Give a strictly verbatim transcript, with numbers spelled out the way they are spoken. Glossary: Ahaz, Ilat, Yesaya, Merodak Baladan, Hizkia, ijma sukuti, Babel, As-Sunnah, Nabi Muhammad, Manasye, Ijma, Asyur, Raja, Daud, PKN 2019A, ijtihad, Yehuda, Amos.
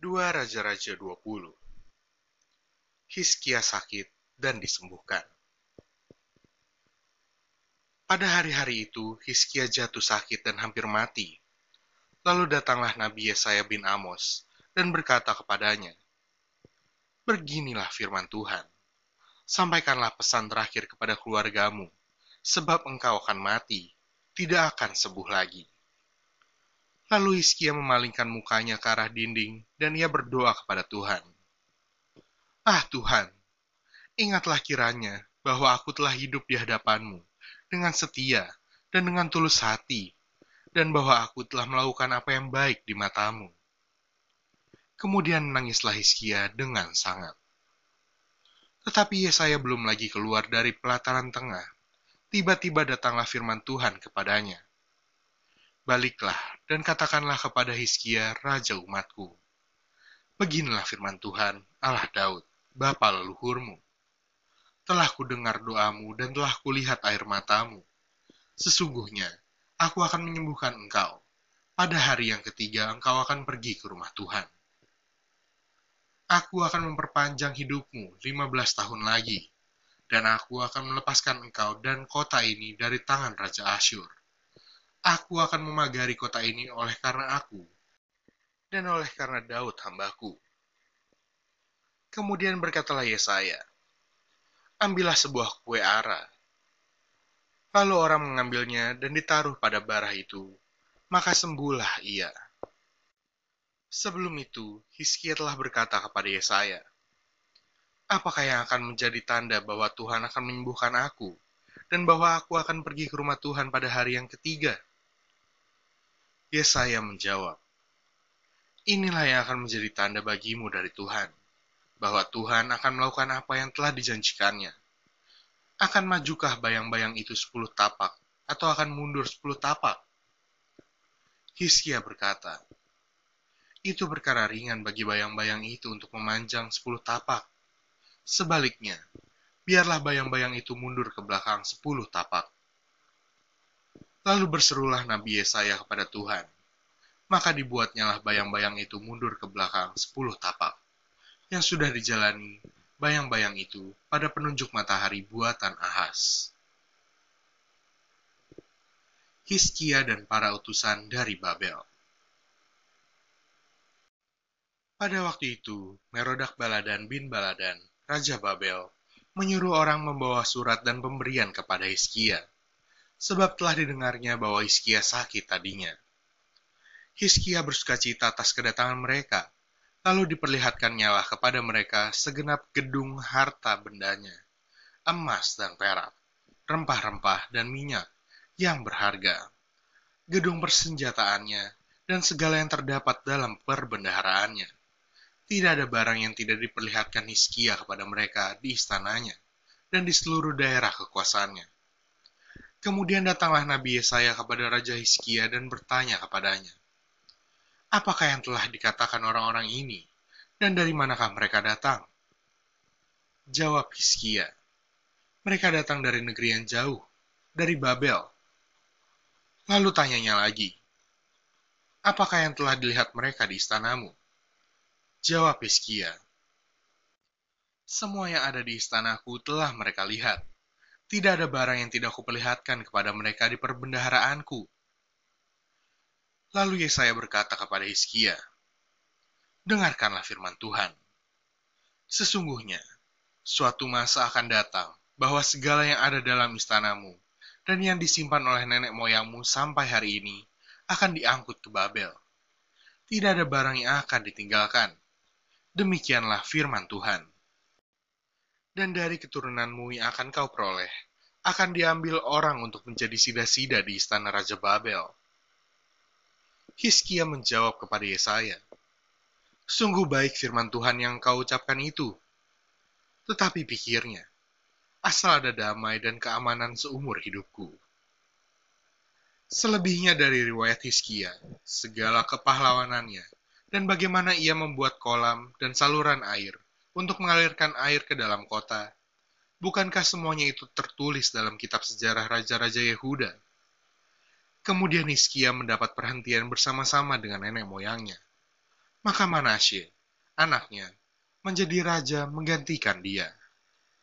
dua Raja-Raja dua puluh. Hizkia sakit dan disembuhkan. Pada hari-hari itu, Hizkia jatuh sakit dan hampir mati. Lalu datanglah Nabi Yesaya bin Amos dan berkata kepadanya, "Beginilah firman Tuhan, sampaikanlah pesan terakhir kepada keluargamu, sebab engkau akan mati, tidak akan sembuh lagi." Lalu Hizkia memalingkan mukanya ke arah dinding dan ia berdoa kepada Tuhan. "Ah Tuhan, ingatlah kiranya bahwa aku telah hidup di hadapan-Mu dengan setia dan dengan tulus hati, dan bahwa aku telah melakukan apa yang baik di mata-Mu." Kemudian menangislah Hizkia dengan sangat. Tetapi Yesaya belum lagi keluar dari pelataran tengah. Tiba-tiba datanglah firman Tuhan kepadanya. "Baliklah dan katakanlah kepada Hizkia, raja umatku. Beginilah firman Tuhan, Allah Daud, bapa leluhurmu. Telah kudengar doamu dan telah kulihat air matamu. Sesungguhnya, aku akan menyembuhkan engkau. Pada hari yang ketiga, engkau akan pergi ke rumah Tuhan. Aku akan memperpanjang hidupmu lima belas tahun lagi, dan aku akan melepaskan engkau dan kota ini dari tangan Raja Asyur. Aku akan memagari kota ini oleh karena aku, dan oleh karena Daud hambaku." Kemudian berkatalah Yesaya, "Ambillah sebuah kue ara." Lalu orang mengambilnya dan ditaruh pada bara itu, maka sembuhlah ia. Sebelum itu, Hizkia telah berkata kepada Yesaya, "Apakah yang akan menjadi tanda bahwa Tuhan akan menyembuhkan aku, dan bahwa aku akan pergi ke rumah Tuhan pada hari yang ketiga?" Yesaya menjawab, "Inilah yang akan menjadi tanda bagimu dari Tuhan, bahwa Tuhan akan melakukan apa yang telah dijanjikannya. Akan majukah bayang-bayang itu sepuluh tapak, atau akan mundur sepuluh tapak?" Hizkia berkata, "Itu perkara ringan bagi bayang-bayang itu untuk memanjang sepuluh tapak. Sebaliknya, biarlah bayang-bayang itu mundur ke belakang sepuluh tapak." Lalu berserulah Nabi Yesaya kepada Tuhan. Maka dibuatnyalah bayang-bayang itu mundur ke belakang sepuluh tapak, yang sudah dijalani bayang-bayang itu pada penunjuk matahari buatan Ahaz. Hizkia dan para utusan dari Babel. Pada waktu itu, Merodak Baladan bin Baladan, Raja Babel, menyuruh orang membawa surat dan pemberian kepada Hizkia, sebab telah didengarnya bahwa Hizkia sakit tadinya. Hizkia bersukacita atas kedatangan mereka, lalu diperlihatkannyalah kepada mereka segenap gedung harta bendanya, emas dan perak, rempah-rempah dan minyak yang berharga, gedung persenjataannya, dan segala yang terdapat dalam perbendaharaannya. Tidak ada barang yang tidak diperlihatkan Hizkia kepada mereka di istananya dan di seluruh daerah kekuasaannya. Kemudian datanglah Nabi Yesaya kepada Raja Hizkia dan bertanya kepadanya, "Apakah yang telah dikatakan orang-orang ini, dan dari manakah mereka datang?" Jawab Hizkia, "Mereka datang dari negeri yang jauh, dari Babel." Lalu tanyanya lagi, "Apakah yang telah dilihat mereka di istanamu?" Jawab Hizkia, "Semua yang ada di istanaku telah mereka lihat. Tidak ada barang yang tidak kuperlihatkan kepada mereka di perbendaharaanku." Lalu Yesaya berkata kepada Hizkia, "Dengarkanlah firman Tuhan. Sesungguhnya, suatu masa akan datang bahwa segala yang ada dalam istanamu dan yang disimpan oleh nenek moyangmu sampai hari ini akan diangkut ke Babel. Tidak ada barang yang akan ditinggalkan. Demikianlah firman Tuhan. Dan dari keturunanmu yang akan kau peroleh, akan diambil orang untuk menjadi sida-sida di istana Raja Babel." Hizkia menjawab kepada Yesaya, "Sungguh baik firman Tuhan yang kau ucapkan itu." Tetapi pikirnya, "Asal ada damai dan keamanan seumur hidupku." Selebihnya dari riwayat Hizkia, segala kepahlawanannya, dan bagaimana ia membuat kolam dan saluran air untuk mengalirkan air ke dalam kota, bukankah semuanya itu tertulis dalam kitab sejarah Raja-Raja Yehuda? Kemudian Hizkia mendapat perhentian bersama-sama dengan nenek moyangnya. Maka Manasye, anaknya, menjadi raja menggantikan dia.